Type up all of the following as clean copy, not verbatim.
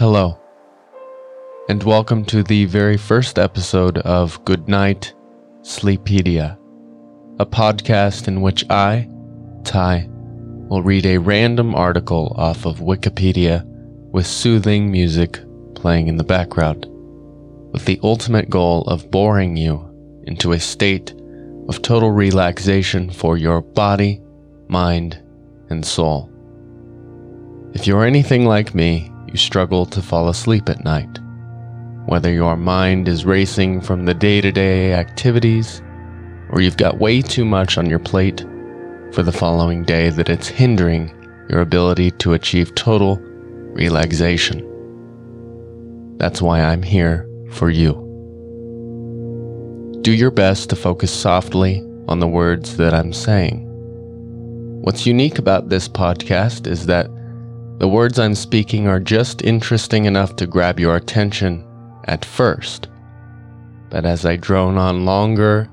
Hello, and welcome to the very first episode of Goodnight Sleepedia, a podcast in which I, Ty, will read a random article off of Wikipedia with soothing music playing in the background, with the ultimate goal of boring you into a state of total relaxation for your body, mind, and soul. If you're anything like me, you struggle to fall asleep at night. Whether your mind is racing from the day-to-day activities, or you've got way too much on your plate for the following day that it's hindering your ability to achieve total relaxation. That's why I'm here for you. Do your best to focus softly on the words that I'm saying. What's unique about this podcast is that the words I'm speaking are just interesting enough to grab your attention at first, but as I drone on longer,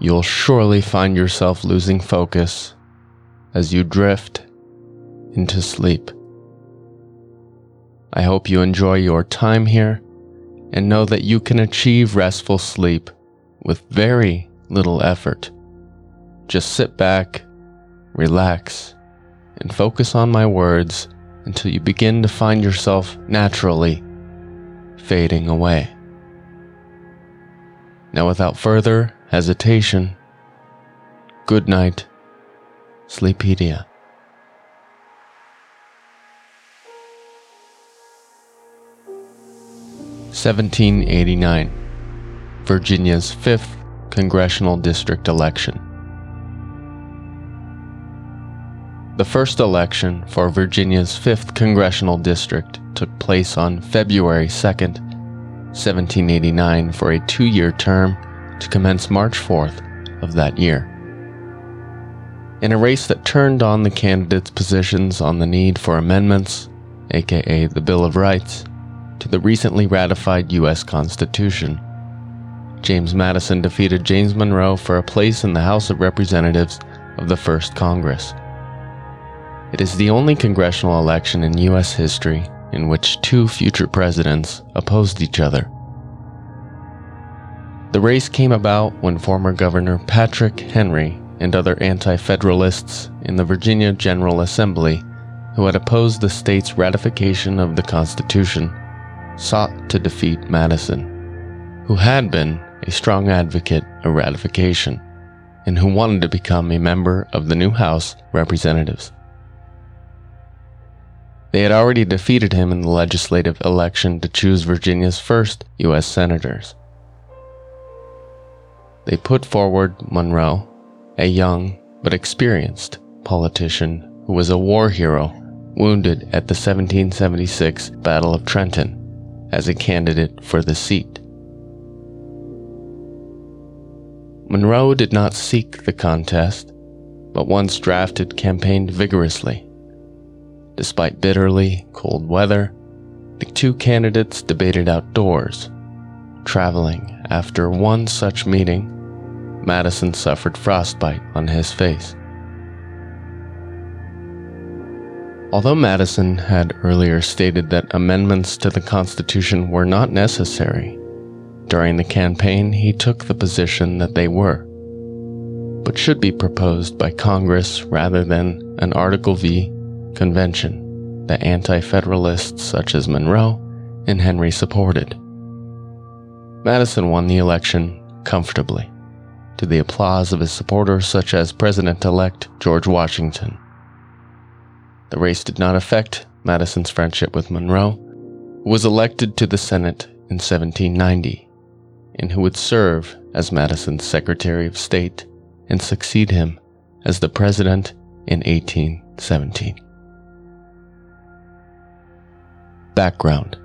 you'll surely find yourself losing focus as you drift into sleep. I hope you enjoy your time here and know that you can achieve restful sleep with very little effort. Just sit back, relax, and focus on my words until you begin to find yourself naturally fading away. Now, without further hesitation, good night, Sleepedia. "1789, Virginia's 5th Congressional District Election. The first election for Virginia's 5th Congressional District took place on February 2, 1789 for a two-year term to commence March 4th of that year. In a race that turned on the candidates' positions on the need for amendments, aka the Bill of Rights, to the recently ratified U.S. Constitution, James Madison defeated James Monroe for a place in the House of Representatives of the First Congress. It is the only congressional election in U.S. history in which two future presidents opposed each other. The race came about when former Governor Patrick Henry and other anti-federalists in the Virginia General Assembly, who had opposed the state's ratification of the Constitution, sought to defeat Madison, who had been a strong advocate of ratification and who wanted to become a member of the new House of Representatives. They had already defeated him in the legislative election to choose Virginia's first U.S. senators. They put forward Monroe, a young but experienced politician who was a war hero wounded at the 1776 Battle of Trenton, as a candidate for the seat. Monroe did not seek the contest, but once drafted, campaigned vigorously. Despite bitterly cold weather, the two candidates debated outdoors. Traveling after one such meeting, Madison suffered frostbite on his face. Although Madison had earlier stated that amendments to the Constitution were not necessary, during the campaign he took the position that they were, but should be proposed by Congress rather than an Article V Convention that anti-federalists such as Monroe and Henry supported. Madison won the election comfortably, to the applause of his supporters such as President-elect George Washington. The race did not affect Madison's friendship with Monroe, who was elected to the Senate in 1790, and who would serve as Madison's Secretary of State and succeed him as the President in 1817. Background.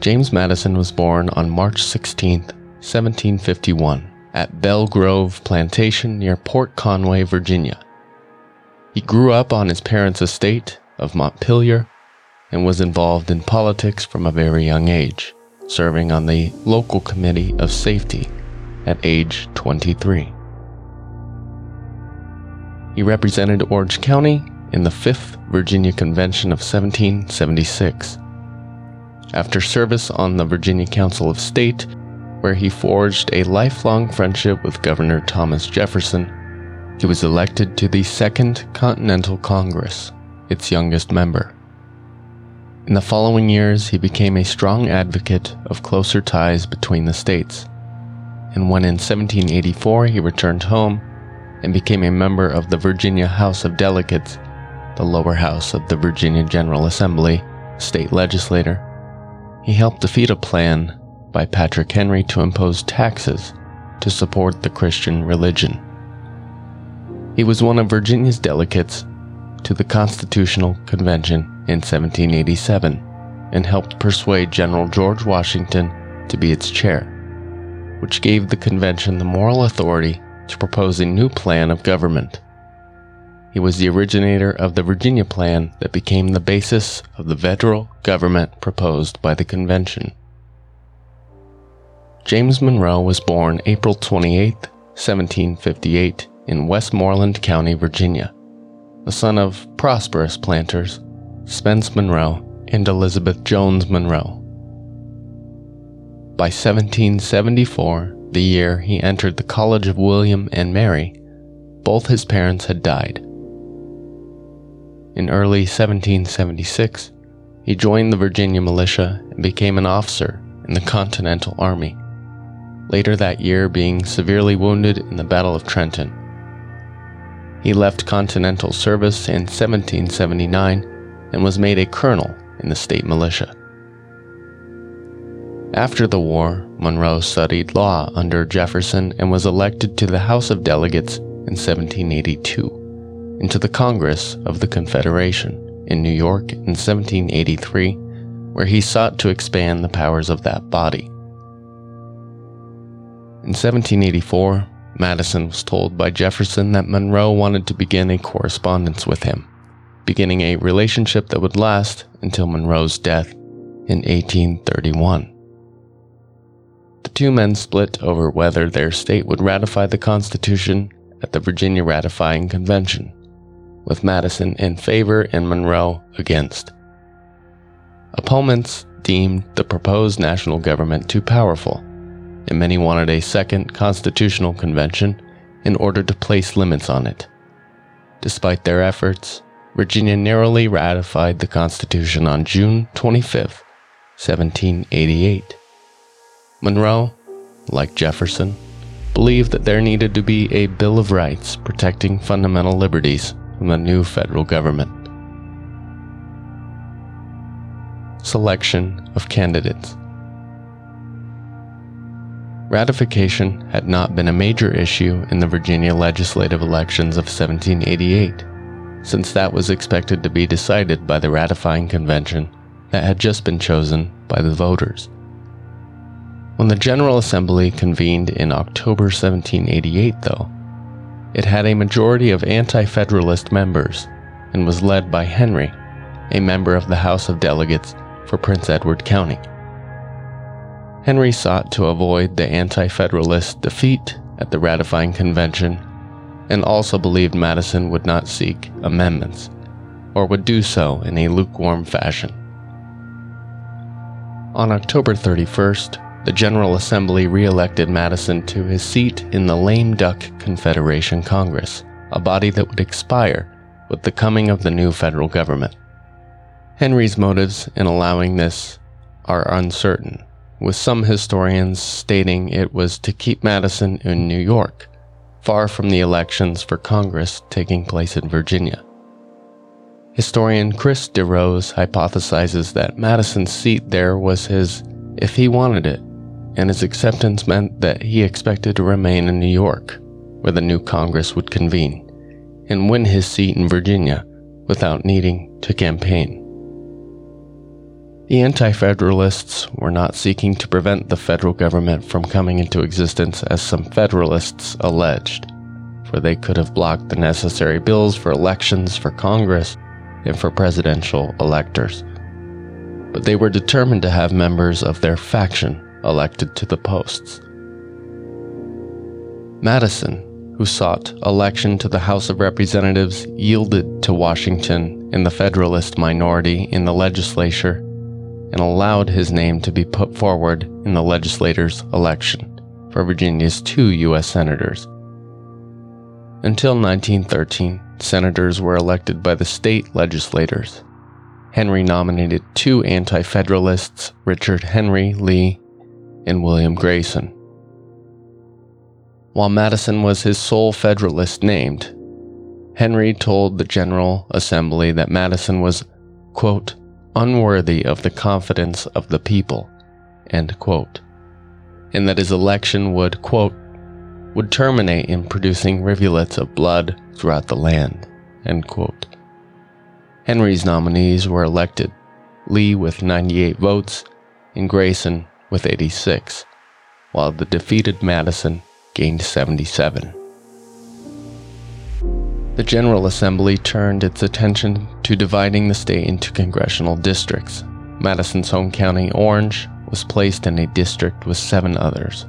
James Madison was born on March 16, 1751, at Bell Grove Plantation near Port Conway, Virginia. He grew up on his parents' estate of Montpelier and was involved in politics from a very young age, serving on the local Committee of Safety at age 23. He represented Orange County in the Fifth Virginia Convention of 1776. After service on the Virginia Council of State, where he forged a lifelong friendship with Governor Thomas Jefferson, he was elected to the Second Continental Congress, its youngest member. In the following years, he became a strong advocate of closer ties between the states, and when in 1784 he returned home and became a member of the Virginia House of Delegates, the lower house of the Virginia General Assembly, state legislator, he helped defeat a plan by Patrick Henry to impose taxes to support the Christian religion. He was one of Virginia's delegates to the Constitutional Convention in 1787 and helped persuade General George Washington to be its chair, which gave the convention the moral authority to propose a new plan of government. He was the originator of the Virginia Plan that became the basis of the federal government proposed by the convention. James Monroe was born April 28, 1758, in Westmoreland County, Virginia, the son of prosperous planters Spence Monroe and Elizabeth Jones Monroe. By 1774, the year he entered the College of William and Mary, both his parents had died. In early 1776, he joined the Virginia militia and became an officer in the Continental Army, later that year being severely wounded in the Battle of Trenton. He left Continental service in 1779 and was made a colonel in the state militia. After the war, Monroe studied law under Jefferson and was elected to the House of Delegates in 1782 and to the Congress of the Confederation in New York in 1783, where he sought to expand the powers of that body. In 1784, Madison was told by Jefferson that Monroe wanted to begin a correspondence with him, beginning a relationship that would last until Monroe's death in 1831. The two men split over whether their state would ratify the Constitution at the Virginia Ratifying Convention, with Madison in favor and Monroe against. Opponents deemed the proposed national government too powerful, and many wanted a second constitutional convention in order to place limits on it. Despite their efforts, Virginia narrowly ratified the Constitution on June 25, 1788. Monroe, like Jefferson, believed that there needed to be a Bill of Rights protecting fundamental liberties from the new federal government. Selection of candidates. Ratification had not been a major issue in the Virginia legislative elections of 1788, since that was expected to be decided by the ratifying convention that had just been chosen by the voters. When the General Assembly convened in October 1788, though, it had a majority of anti-federalist members and was led by Henry, a member of the House of Delegates for Prince Edward County. Henry sought to avoid the Anti-Federalist defeat at the ratifying convention and also believed Madison would not seek amendments, or would do so in a lukewarm fashion. On October 31st, the General Assembly re-elected Madison to his seat in the Lame Duck Confederation Congress, a body that would expire with the coming of the new federal government. Henry's motives in allowing this are uncertain, with some historians stating it was to keep Madison in New York, far from the elections for Congress taking place in Virginia. Historian Chris DeRose hypothesizes that Madison's seat there was his if he wanted it, and his acceptance meant that he expected to remain in New York, where the new Congress would convene, and win his seat in Virginia without needing to campaign. The Anti-Federalists were not seeking to prevent the federal government from coming into existence, as some Federalists alleged, for they could have blocked the necessary bills for elections for Congress and for presidential electors. But they were determined to have members of their faction elected to the posts. Madison, who sought election to the House of Representatives, yielded to Washington and the Federalist minority in the legislature and allowed his name to be put forward in the legislators' election for Virginia's 2 U.S. senators. Until 1913, senators were elected by the state legislators. Henry nominated 2 anti-federalists, Richard Henry Lee and William Grayson. While Madison was his sole Federalist named, Henry told the General Assembly that Madison was, quote, unworthy of the confidence of the people, end quote, and that his election would, quote, would terminate in producing rivulets of blood throughout the land, end quote. Henry's nominees were elected, Lee with 98 votes and Grayson with 86, while the defeated Madison gained 77. The General Assembly turned its attention to dividing the state into congressional districts. Madison's home county, Orange, was placed in a district with 7 others,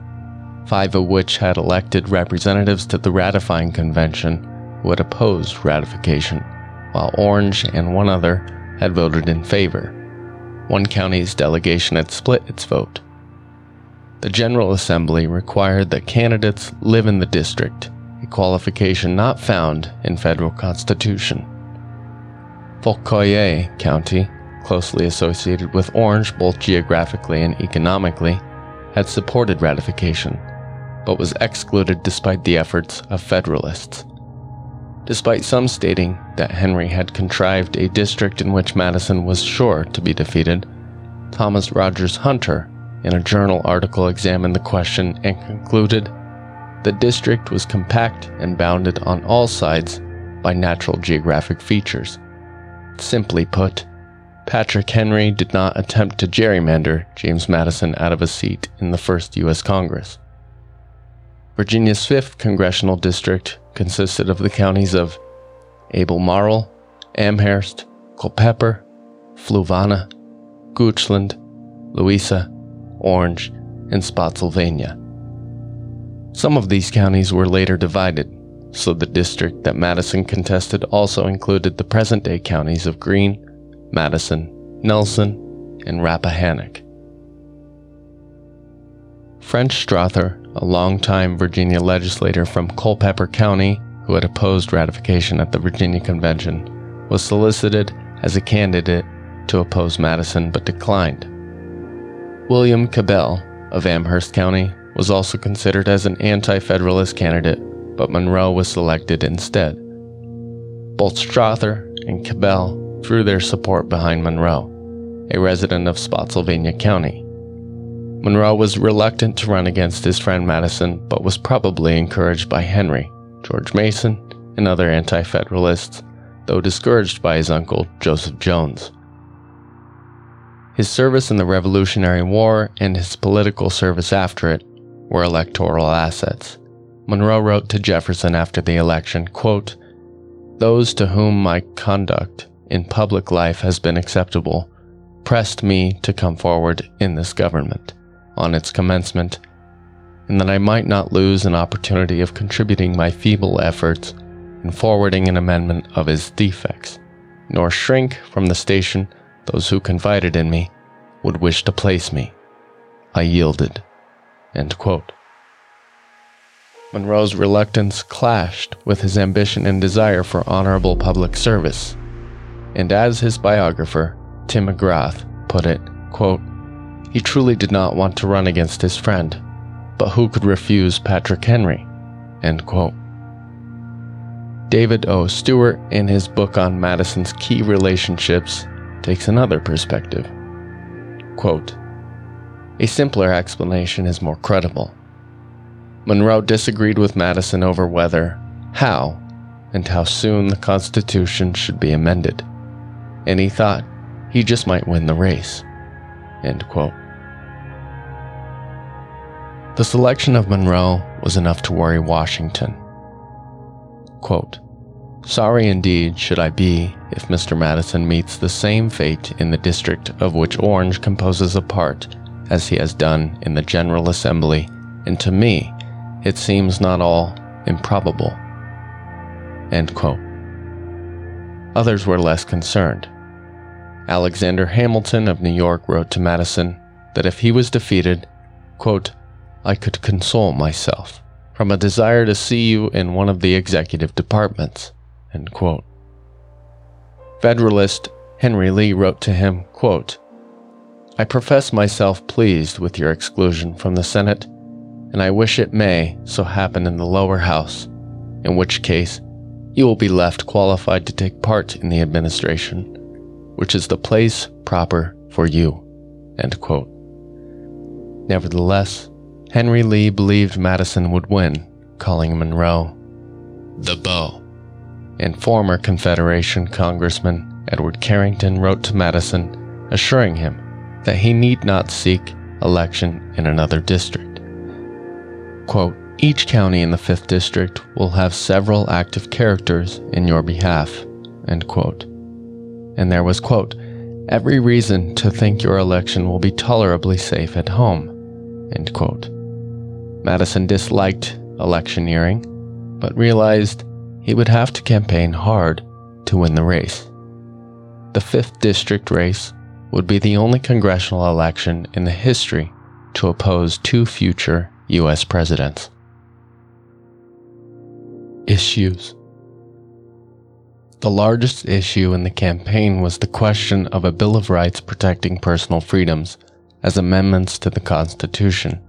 5 of which had elected representatives to the Ratifying Convention who had opposed ratification, while Orange and 1 other had voted in favor. 1 county's delegation had split its vote. The General Assembly required that candidates live in the district, a qualification not found in federal constitution. Fauquier County, closely associated with Orange both geographically and economically, had supported ratification, but was excluded despite the efforts of Federalists. Despite some stating that Henry had contrived a district in which Madison was sure to be defeated, Thomas Rogers Hunter, in a journal article, examined the question and concluded, the district was compact and bounded on all sides by natural geographic features. Simply put, Patrick Henry did not attempt to gerrymander James Madison out of a seat in the first U.S. Congress. Virginia's 5th congressional district consisted of the counties of Albemarle, Amherst, Culpeper, Fluvanna, Goochland, Louisa, Orange, and Spotsylvania. Some of these counties were later divided, so the district that Madison contested also included the present-day counties of Greene, Madison, Nelson, and Rappahannock. French Strother, a longtime Virginia legislator from Culpeper County who had opposed ratification at the Virginia Convention, was solicited as a candidate to oppose Madison but declined. William Cabell of Amherst County was also considered as an anti-federalist candidate, but Monroe was selected instead. Both Strother and Cabell threw their support behind Monroe, a resident of Spotsylvania County. Monroe was reluctant to run against his friend Madison, but was probably encouraged by Henry, George Mason, and other anti-federalists, though discouraged by his uncle, Joseph Jones. His service in the Revolutionary War and his political service after it were electoral assets. Monroe wrote to Jefferson after the election, quote, those to whom my conduct in public life has been acceptable pressed me to come forward in this government on its commencement, and that I might not lose an opportunity of contributing my feeble efforts in forwarding an amendment of his defects, nor shrink from the station those who confided in me would wish to place me. I yielded. End quote. Monroe's reluctance clashed with his ambition and desire for honorable public service, and as his biographer, Tim McGrath, put it, quote, he truly did not want to run against his friend, but who could refuse Patrick Henry? End quote. David O. Stewart, in his book on Madison's key relationships, takes another perspective. Quote, a simpler explanation is more credible. Monroe disagreed with Madison over whether, how, and how soon the Constitution should be amended, and he thought he just might win the race. End quote. The selection of Monroe was enough to worry Washington. Quote, sorry indeed should I be if Mr. Madison meets the same fate in the district of which Orange composes a part as he has done in the General Assembly, and to me it seems not all improbable." End quote. Others were less concerned. Alexander Hamilton of New York wrote to Madison that if he was defeated, quote, "I could console myself from a desire to see you in one of the executive departments." End quote. Federalist Henry Lee wrote to him, quote, "I profess myself pleased with your exclusion from the Senate, and I wish it may so happen in the lower house, in which case you will be left qualified to take part in the administration, which is the place proper for you." End quote. Nevertheless, Henry Lee believed Madison would win, calling Monroe the beau. And former Confederation Congressman Edward Carrington wrote to Madison, assuring him that he need not seek election in another district. Quote, "Each county in the 5th District will have several active characters in your behalf," end quote. And there was, quote, "every reason to think your election will be tolerably safe at home," end quote. Madison disliked electioneering, but realized he would have to campaign hard to win the race. The 5th District race would be the only congressional election in the history to oppose two future U.S. presidents. Issues. The largest issue in the campaign was the question of a Bill of Rights protecting personal freedoms as amendments to the Constitution.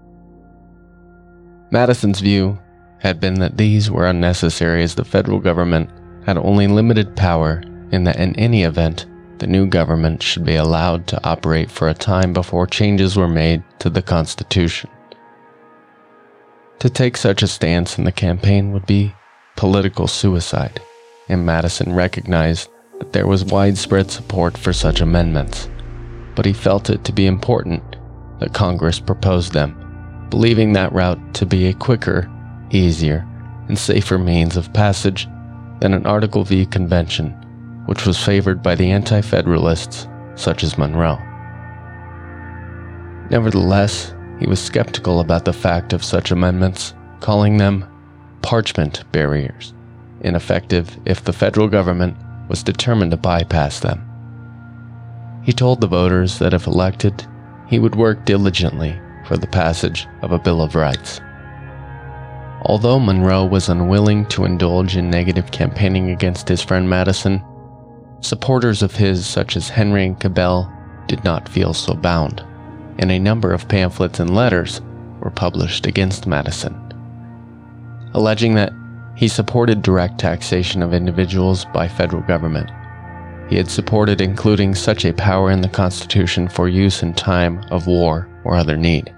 Madison's view had been that these were unnecessary as the federal government had only limited power, and that in any event, the new government should be allowed to operate for a time before changes were made to the Constitution. To take such a stance in the campaign would be political suicide, and Madison recognized that there was widespread support for such amendments, but he felt it to be important that Congress propose them, believing that route to be a quicker, easier, and safer means of passage than an Article V convention, which was favored by the Anti-Federalists such as Monroe. Nevertheless, he was skeptical about the fact of such amendments, calling them parchment barriers, ineffective if the federal government was determined to bypass them. He told the voters that if elected, he would work diligently for the passage of a Bill of Rights. Although Monroe was unwilling to indulge in negative campaigning against his friend Madison, supporters of his, such as Henry and Cabell, did not feel so bound, and a number of pamphlets and letters were published against Madison, alleging that he supported direct taxation of individuals by federal government. He had supported including such a power in the Constitution for use in time of war or other need,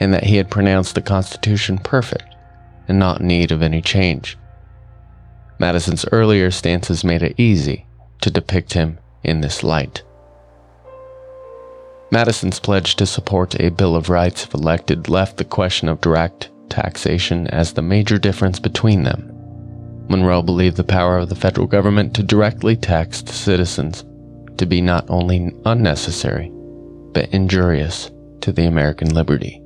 and that he had pronounced the Constitution perfect and not in need of any change. Madison's earlier stances made it easy to depict him in this light. Madison's pledge to support a Bill of Rights if elected left the question of direct taxation as the major difference between them. Monroe believed the power of the federal government to directly tax citizens to be not only unnecessary, but injurious to the American liberty.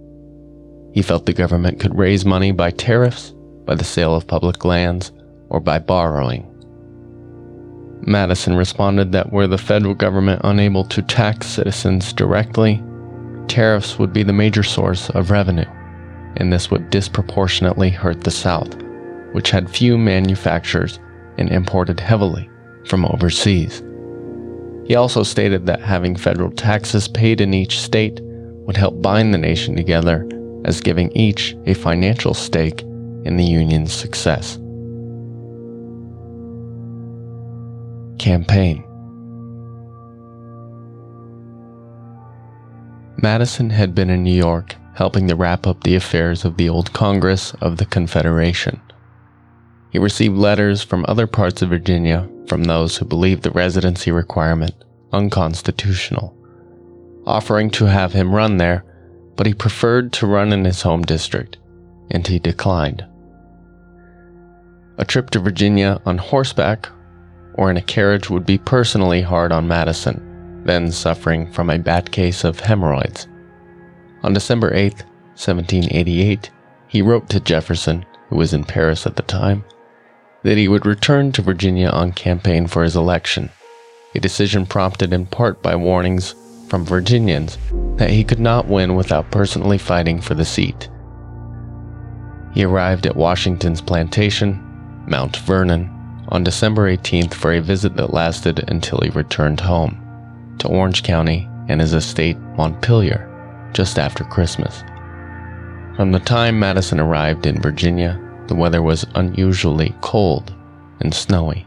He felt the government could raise money by tariffs, by the sale of public lands, or by borrowing. Madison responded that were the federal government unable to tax citizens directly, tariffs would be the major source of revenue, and this would disproportionately hurt the South, which had few manufacturers and imported heavily from overseas. He also stated that having federal taxes paid in each state would help bind the nation together, as giving each a financial stake in the Union's success. Campaign. Madison had been in New York helping to wrap up the affairs of the old Congress of the Confederation. He received letters from other parts of Virginia from those who believed the residency requirement unconstitutional, offering to have him run there, but he preferred to run in his home district, and he declined. A trip to Virginia on horseback or in a carriage would be personally hard on Madison, then suffering from a bad case of hemorrhoids. On December 8, 1788, he wrote to Jefferson who was in Paris at the time, that he would return to Virginia on campaign for his election, a decision prompted in part by warnings from Virginians that he could not win without personally fighting for the seat. He arrived at Washington's plantation, Mount Vernon, on December 18th for a visit that lasted until he returned home, to Orange County and his estate, Montpelier, just after Christmas. From the time Madison arrived in Virginia, the weather was unusually cold and snowy.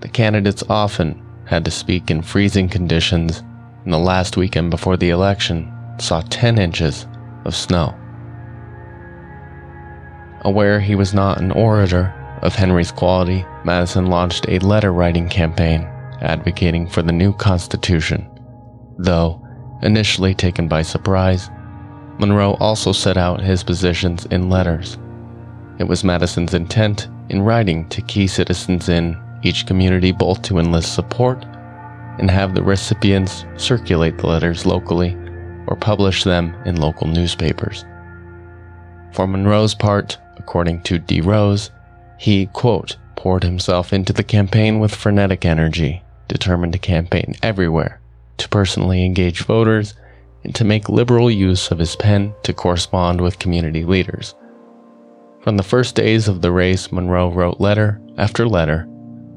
The candidates often had to speak in freezing conditions, and the last weekend before the election saw 10 inches of snow. Aware he was not an orator of Henry's quality, Madison launched a letter-writing campaign advocating for the new Constitution. Though initially taken by surprise, Monroe also set out his positions in letters. It was Madison's intent in writing to key citizens in each community both to enlist support and have the recipients circulate the letters locally or publish them in local newspapers. For Monroe's part, according to DeRose, he, quote, poured himself into the campaign with frenetic energy, determined to campaign everywhere, to personally engage voters, and to make liberal use of his pen to correspond with community leaders. From the first days of the race, Monroe wrote letter after letter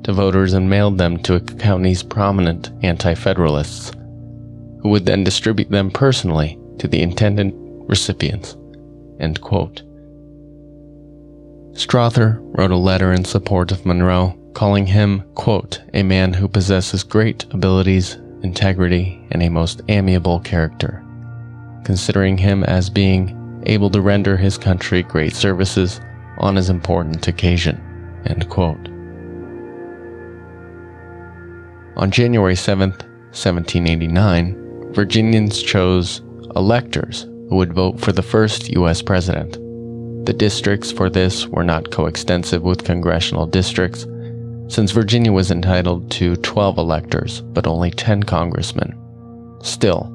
to voters and mailed them to a county's prominent anti-federalists, who would then distribute them personally to the intended recipients. End quote. Strother wrote a letter in support of Monroe, calling him, quote, a man who possesses great abilities, integrity, and a most amiable character, considering him as being able to render his country great services on his important occasion, end quote. On January 7th, 1789, Virginians chose electors who would vote for the first U.S. president. The districts for this were not coextensive with congressional districts, since Virginia was entitled to 12 electors, but only 10 congressmen. Still,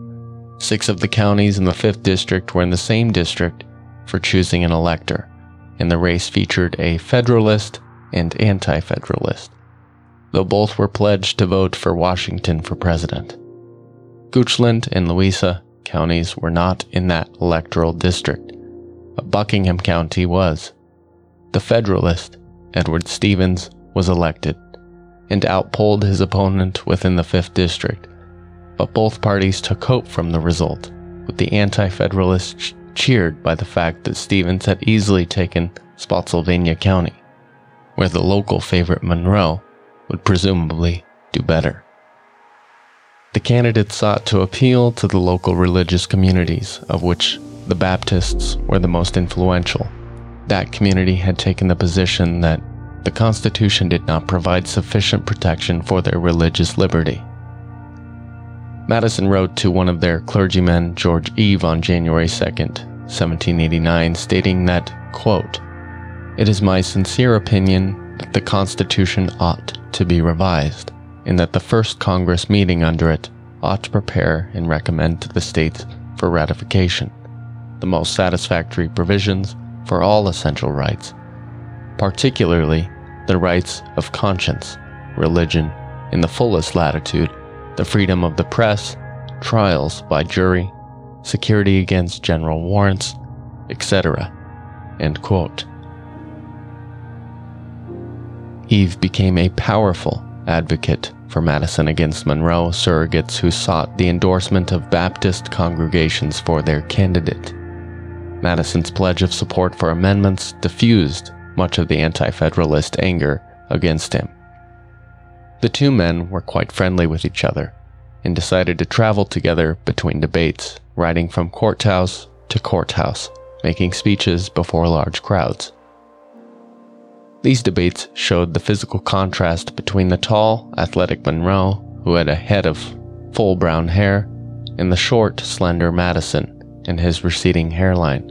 6 of the counties in the 5th district were in the same district for choosing an elector, and the race featured a Federalist and Anti-Federalist, though both were pledged to vote for Washington for president. Goochland and Louisa counties were not in that electoral district, but Buckingham County was. The Federalist, Edward Stevens, was elected and outpolled his opponent within the 5th district, but both parties took hope from the result, with the Anti-Federalists cheered by the fact that Stevens had easily taken Spotsylvania County, where the local favorite Monroe would presumably do better. The candidates sought to appeal to the local religious communities, of which the Baptists were the most influential. That community had taken the position that the Constitution did not provide sufficient protection for their religious liberty. Madison wrote to one of their clergymen, George Eve, on January 2nd, 1789, stating that, quote, it is my sincere opinion that the Constitution ought to be revised, and that the first Congress meeting under it ought to prepare and recommend to the states for ratification the most satisfactory provisions for all essential rights, particularly the rights of conscience, religion, in the fullest latitude, the freedom of the press, trials by jury, security against general warrants, etc. End quote. Eve became a powerful advocate for Madison against Monroe surrogates who sought the endorsement of Baptist congregations for their candidate. Madison's pledge of support for amendments diffused much of the Anti-Federalist anger against him. The two men were quite friendly with each other and decided to travel together between debates, riding from courthouse to courthouse, making speeches before large crowds. These debates showed the physical contrast between the tall, athletic Monroe, who had a head of full brown hair, and the short, slender Madison and his receding hairline.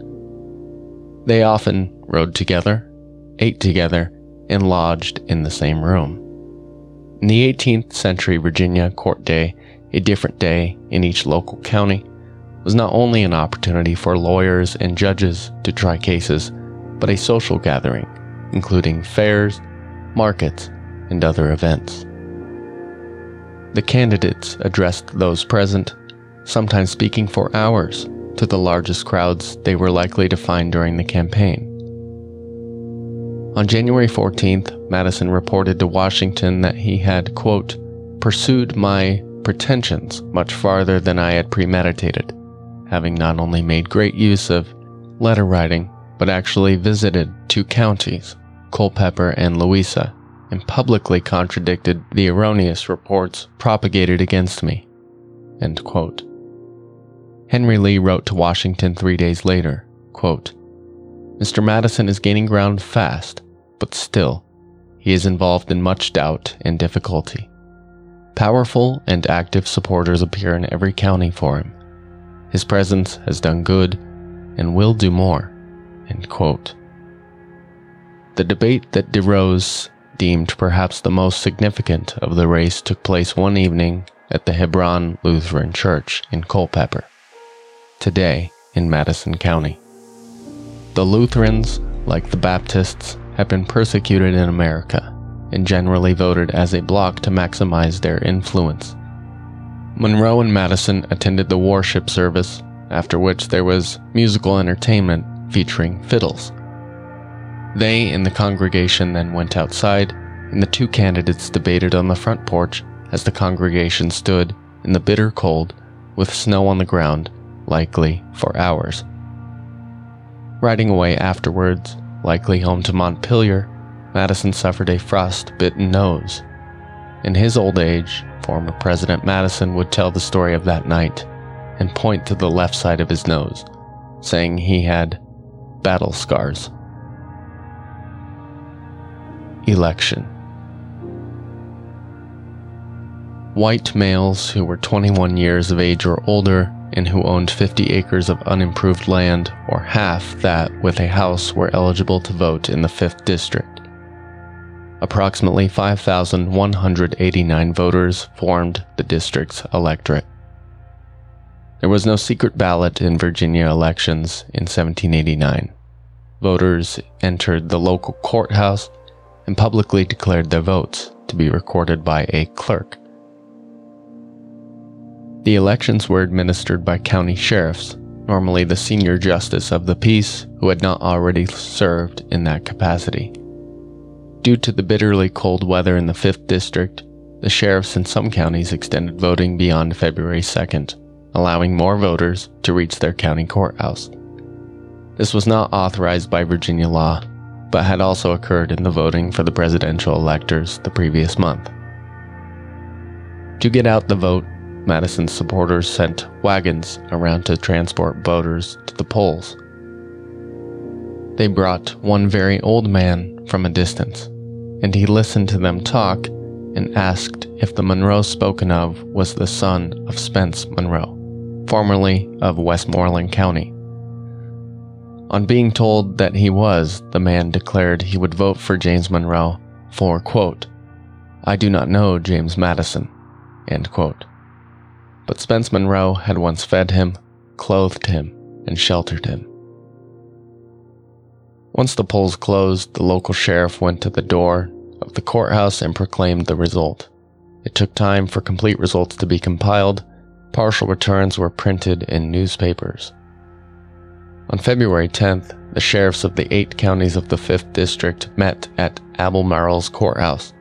They often rode together, ate together, and lodged in the same room. In the 18th century Virginia, Court Day, a different day in each local county, was not only an opportunity for lawyers and judges to try cases, but a social gathering, including fairs, markets, and other events. The candidates addressed those present, sometimes speaking for hours to the largest crowds they were likely to find during the campaign. On January 14th, Madison reported to Washington that he had, quote, pursued my pretensions much farther than I had premeditated, having not only made great use of letter writing, but actually visited two counties, Culpeper and Louisa, and publicly contradicted the erroneous reports propagated against me. End quote. Henry Lee wrote to Washington 3 days later, quote, Mr. Madison is gaining ground fast, but still, he is involved in much doubt and difficulty. Powerful and active supporters appear in every county for him. His presence has done good and will do more. End quote. The debate that DeRose deemed perhaps the most significant of the race took place one evening at the Hebron Lutheran Church in Culpeper, today in Madison County. The Lutherans, like the Baptists, have been persecuted in America and generally voted as a bloc to maximize their influence. Monroe and Madison attended the worship service, after which there was musical entertainment featuring fiddles. They and the congregation then went outside, and the two candidates debated on the front porch as the congregation stood in the bitter cold with snow on the ground, likely for hours. Riding away afterwards, likely home to Montpelier, Madison suffered a frost-bitten nose. In his old age, former President Madison would tell the story of that night and point to the left side of his nose, saying he had battle scars. Election. White males who were 21 years of age or older and who owned 50 acres of unimproved land or half that with a house were eligible to vote in the 5th District. Approximately 5,189 voters formed the district's electorate. There was no secret ballot in Virginia elections in 1789. Voters entered the local courthouse and publicly declared their votes, to be recorded by a clerk. The elections were administered by county sheriffs, normally the senior justice of the peace who had not already served in that capacity. Due to the bitterly cold weather in the 5th District, the sheriffs in some counties extended voting beyond February 2nd, allowing more voters to reach their county courthouse. This was not authorized by Virginia law, but had also occurred in the voting for the presidential electors the previous month. To get out the vote, Madison's supporters sent wagons around to transport voters to the polls. They brought one very old man from a distance, and he listened to them talk and asked if the Monroe spoken of was the son of Spence Monroe, formerly of Westmoreland County. On being told that he was, the man declared he would vote for James Monroe for, quote, I do not know James Madison, end quote. But Spence Monroe had once fed him, clothed him, and sheltered him. Once the polls closed, the local sheriff went to the door of the courthouse and proclaimed the result. It took time for complete results to be compiled. Partial returns were printed in newspapers. On February 10th, the sheriffs of the 8 counties of the 5th District met at Albemarle's courthouse,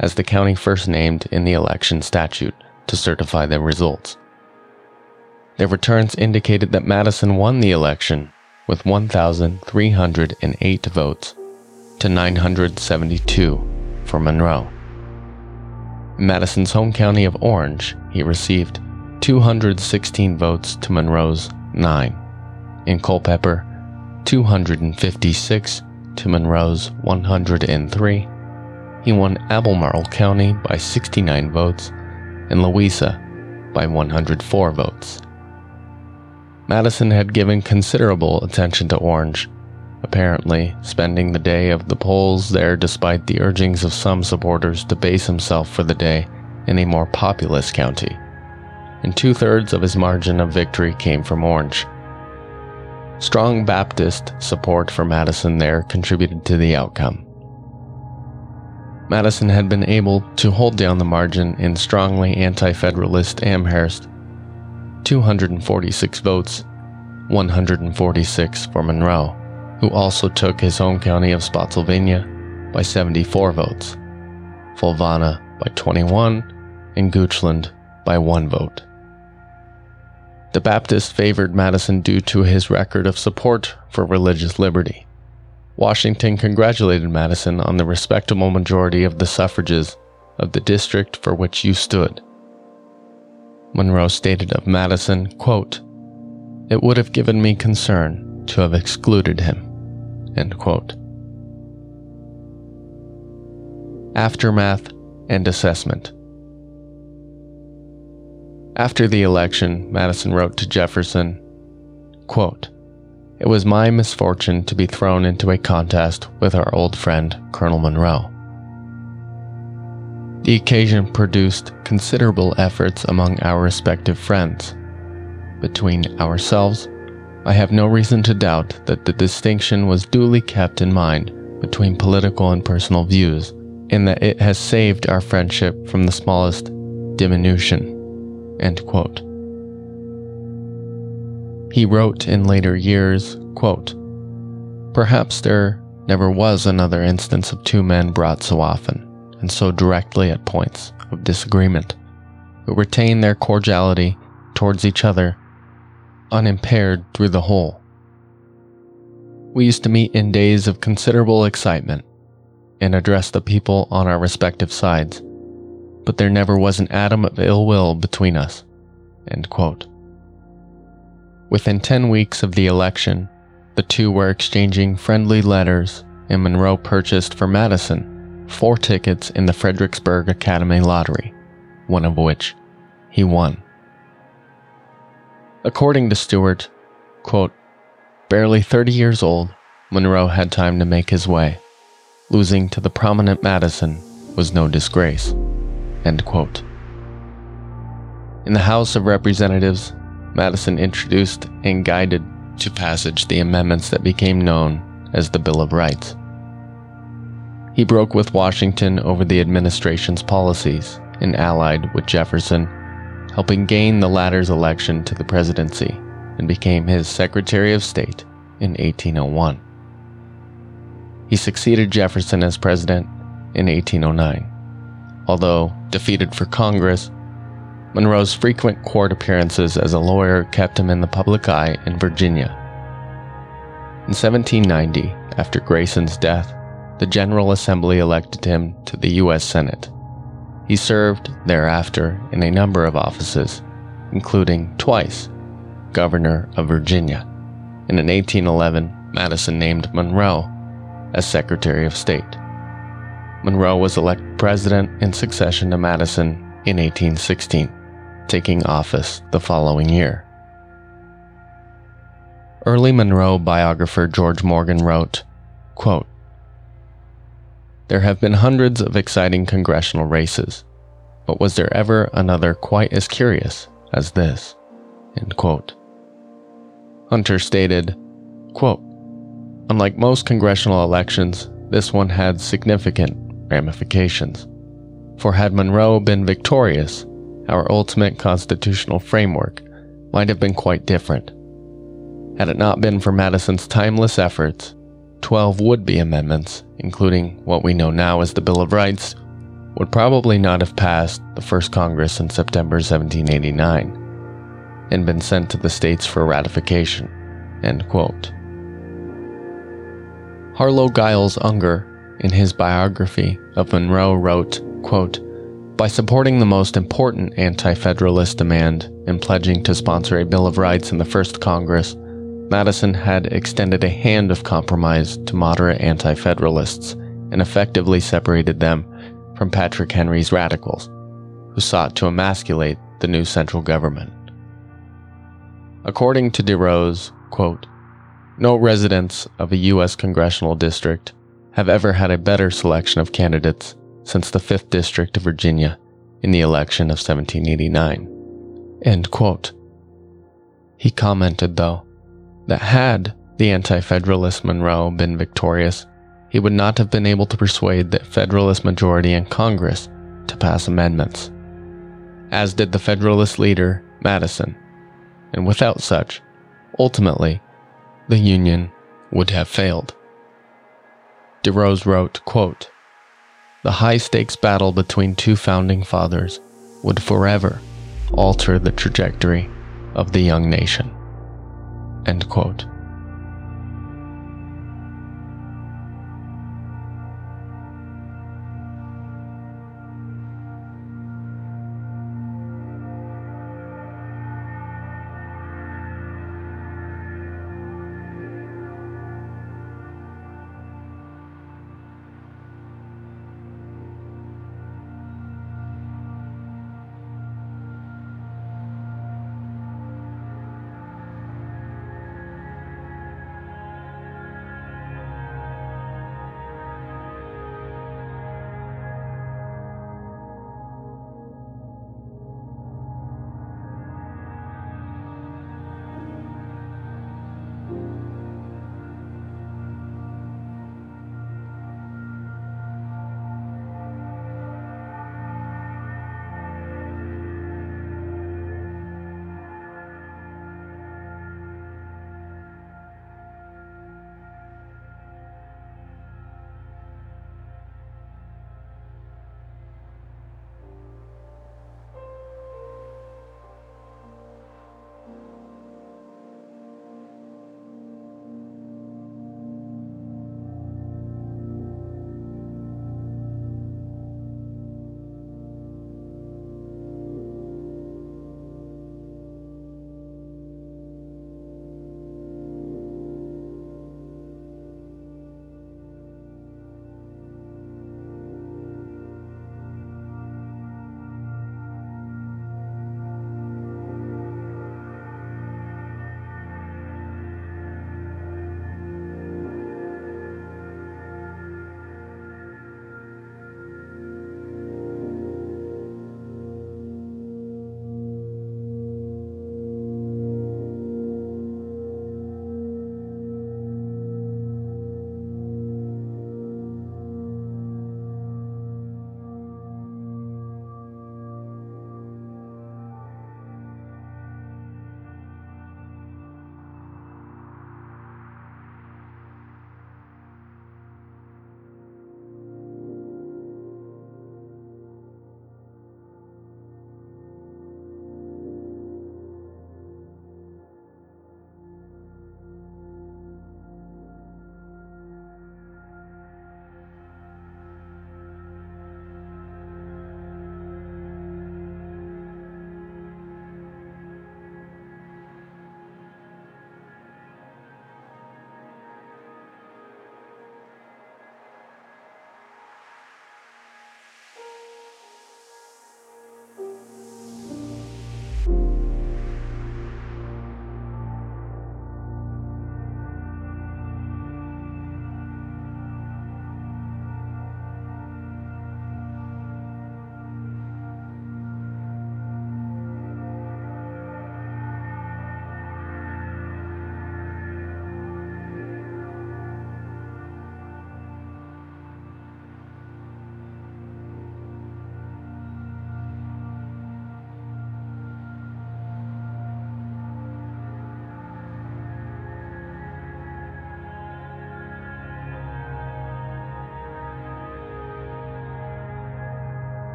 as the county first named in the election statute, to certify their results. Their returns indicated that Madison won the election with 1,308 votes to 972 for Monroe. In Madison's home county of Orange, he received 216 votes to Monroe's 9. In Culpeper, 256 to Monroe's 103. He won Albemarle County by 69 votes and Louisa by 104 votes. Madison had given considerable attention to Orange, apparently spending the day of the polls there despite the urgings of some supporters to base himself for the day in a more populous county, and 2/3 of his margin of victory came from Orange. Strong Baptist support for Madison there contributed to the outcome. Madison had been able to hold down the margin in strongly anti-Federalist Amherst, 246 votes, 146 for Monroe, who also took his home county of Spotsylvania by 74 votes, Fulvana by 21, and Goochland by 1 vote. The Baptists favored Madison due to his record of support for religious liberty. Washington congratulated Madison on the respectable majority of the suffrages of the district for which you stood. Monroe stated of Madison, quote, "It would have given me concern to have excluded him," end quote. Aftermath and assessment. After the election, Madison wrote to Jefferson, quote, "It was my misfortune to be thrown into a contest with our old friend, Colonel Monroe. The occasion produced considerable efforts among our respective friends. Between ourselves, I have no reason to doubt that the distinction was duly kept in mind between political and personal views, and that it has saved our friendship from the smallest diminution," end quote. He wrote in later years, quote, "Perhaps there never was another instance of two men brought so often, and so directly at points of disagreement, who retained their cordiality towards each other, unimpaired through the whole. We used to meet in days of considerable excitement, and address the people on our respective sides, but there never was an atom of ill will between us," end quote. Within 10 weeks of the election, the two were exchanging friendly letters, and Monroe purchased for Madison 4 tickets in the Fredericksburg Academy lottery, one of which he won. According to Stewart, quote, "Barely 30 years old, Monroe had time to make his way. Losing to the prominent Madison was no disgrace," end quote. In the House of Representatives, Madison introduced and guided to passage the amendments that became known as the Bill of Rights. He broke with Washington over the administration's policies and allied with Jefferson, helping gain the latter's election to the presidency, and became his Secretary of State in 1801. He succeeded Jefferson as president in 1809. Although defeated for Congress, Monroe's frequent court appearances as a lawyer kept him in the public eye in Virginia. In 1790, after Grayson's death, the General Assembly elected him to the U.S. Senate. He served thereafter in a number of offices, including twice Governor of Virginia, and in 1811, Madison named Monroe as Secretary of State. Monroe was elected president in succession to Madison in 1816. Taking office the following year. Early Monroe biographer George Morgan wrote, quote, "There have been hundreds of exciting congressional races, but was there ever another quite as curious as this?" End quote. Hunter stated, quote, "Unlike most congressional elections, this one had significant ramifications. For had Monroe been victorious, our ultimate constitutional framework might have been quite different. Had it not been for Madison's timeless efforts, 12 would-be amendments, including what we know now as the Bill of Rights, would probably not have passed the first Congress in September 1789 and been sent to the states for ratification," end quote. Harlow Giles Unger, in his biography of Monroe, wrote, quote, "By supporting the most important anti-federalist demand and pledging to sponsor a Bill of Rights in the first Congress, Madison had extended a hand of compromise to moderate anti-federalists and effectively separated them from Patrick Henry's radicals, who sought to emasculate the new central government." According to DeRose, quote, "No residents of a U.S. congressional district have ever had a better selection of candidates since the 5th District of Virginia in the election of 1789. End quote. He commented, though, that had the anti-Federalist Monroe been victorious, he would not have been able to persuade the Federalist majority in Congress to pass amendments, as did the Federalist leader, Madison, and without such, ultimately, the Union would have failed. DeRose wrote, quote, "The high-stakes battle between two founding fathers would forever alter the trajectory of the young nation." End quote.